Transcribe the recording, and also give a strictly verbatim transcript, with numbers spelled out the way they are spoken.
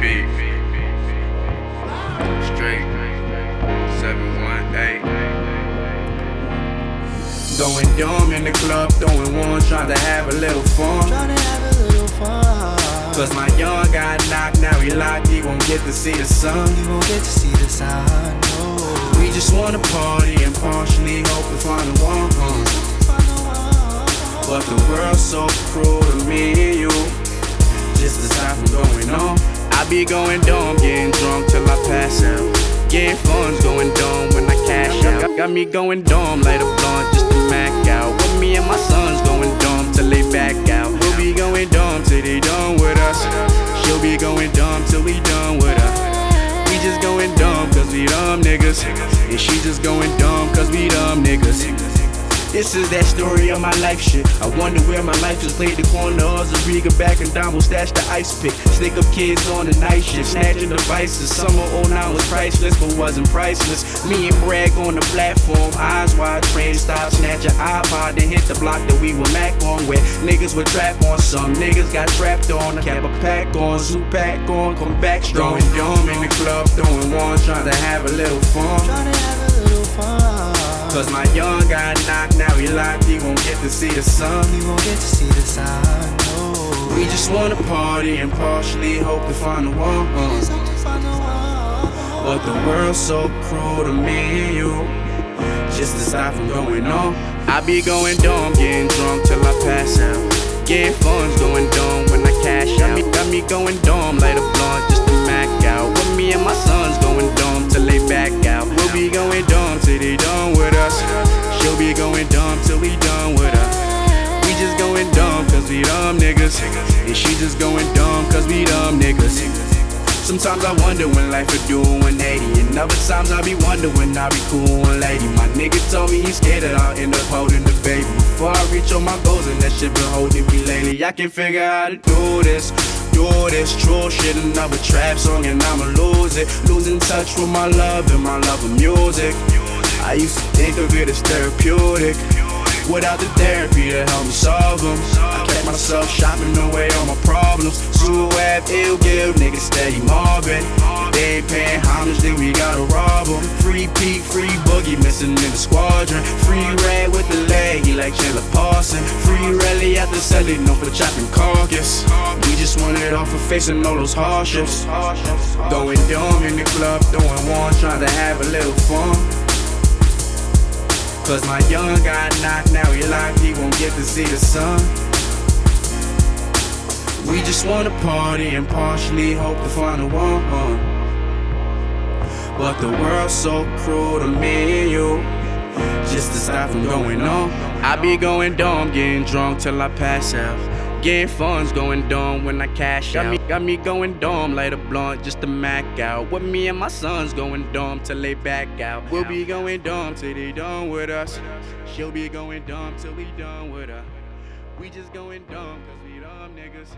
P. Straight seven one eight. Going dumb in the club, throwing one, trying to have a little fun. Cause my young got knocked, now he locked, he won't get to see the sun. He won't get to see the sun, no. We just wanna party and partially hope we find a walk home. But the world's so cruel to me and you. Just decide from going on. I be going dumb, getting drunk till I pass out. Getting fun's going dumb when I cash out. Got me going dumb, light a blunt just to mac out. With me and my sons going dumb till they back out. We'll be going dumb till they done with us. She'll be going dumb till we done with her. We just going dumb cause we dumb niggas. And she just going dumb cause we dumb niggas. This is that story of my life shit. I wonder where my life is laid. The corner of Zariga back and Donald stashed the ice pick. Sneak up kids on the night shit, snatching devices. Summer oh nine was priceless, but wasn't priceless. Me and Bragg on the platform, eyes wide, train stop, snatch an iPod, then hit the block that we were Mac on, where niggas were trapped on. Some niggas got trapped on. I cap a pack on, zoo pack on, come back strong. Throwing dumb in the club, throwing one, trying to have a little fun. Trying to have a little fun. Cause my young got knocked, now he locked, he won't get to see the sun. He won't get to see the sun, no. We just wanna party and partially hope to find a walk home. But the world's so cruel to me and you. Just decide from going on. I be going dumb, getting drunk till I pass out. Getting fun's going dumb when I cash out. Got me going dumb, light a blunt just to mac out. With me and my sons going dumb till they back out. We'll be going dumb till they done with us. She'll be going dumb till we done with her. We just going dumb cause we dumb niggas. And she just going dumb cause we dumb niggas. Sometimes I wonder when life would do one eighty. And other times I be wondering I be cool and lady. My nigga told me he's scared that I'll end up holding the baby. Before I reach all my goals and that shit been holding me lately. I can't figure out how to do this. Do this true shit, another trap song and I'ma lose it. Losing touch with my love and my love of music. I used to think of it as therapeutic. Without the therapy to help me solve them, I kept myself shopping away all my problems. Screw ab, ill give, niggas steady mobbing. If they ain't paying homage, then we gotta rob them. Free Pete, free Boogie, missing in the squadron. Free Red with the leg, he like Chandler Parson. Free Rally at the celly, no for chopping carcass. We just want it all for facing all those hardships. Going dumb in the club, throwing one, trying to have a little fun. Cause my young got knocked, now he locked, he won't get to see the sun. We just wanna party and partially hope to find a woman. But the world's so cruel to me and you. Just decide from going on. I be going dumb, getting drunk till I pass out. Getting fun's going dumb when I cash out. Got me, got me going dumb, light a blunt just to mac out. With me and my sons going dumb till they back out. We'll be going dumb till they done with us. She'll be going dumb till we done with her. We just going dumb cause we dumb niggas.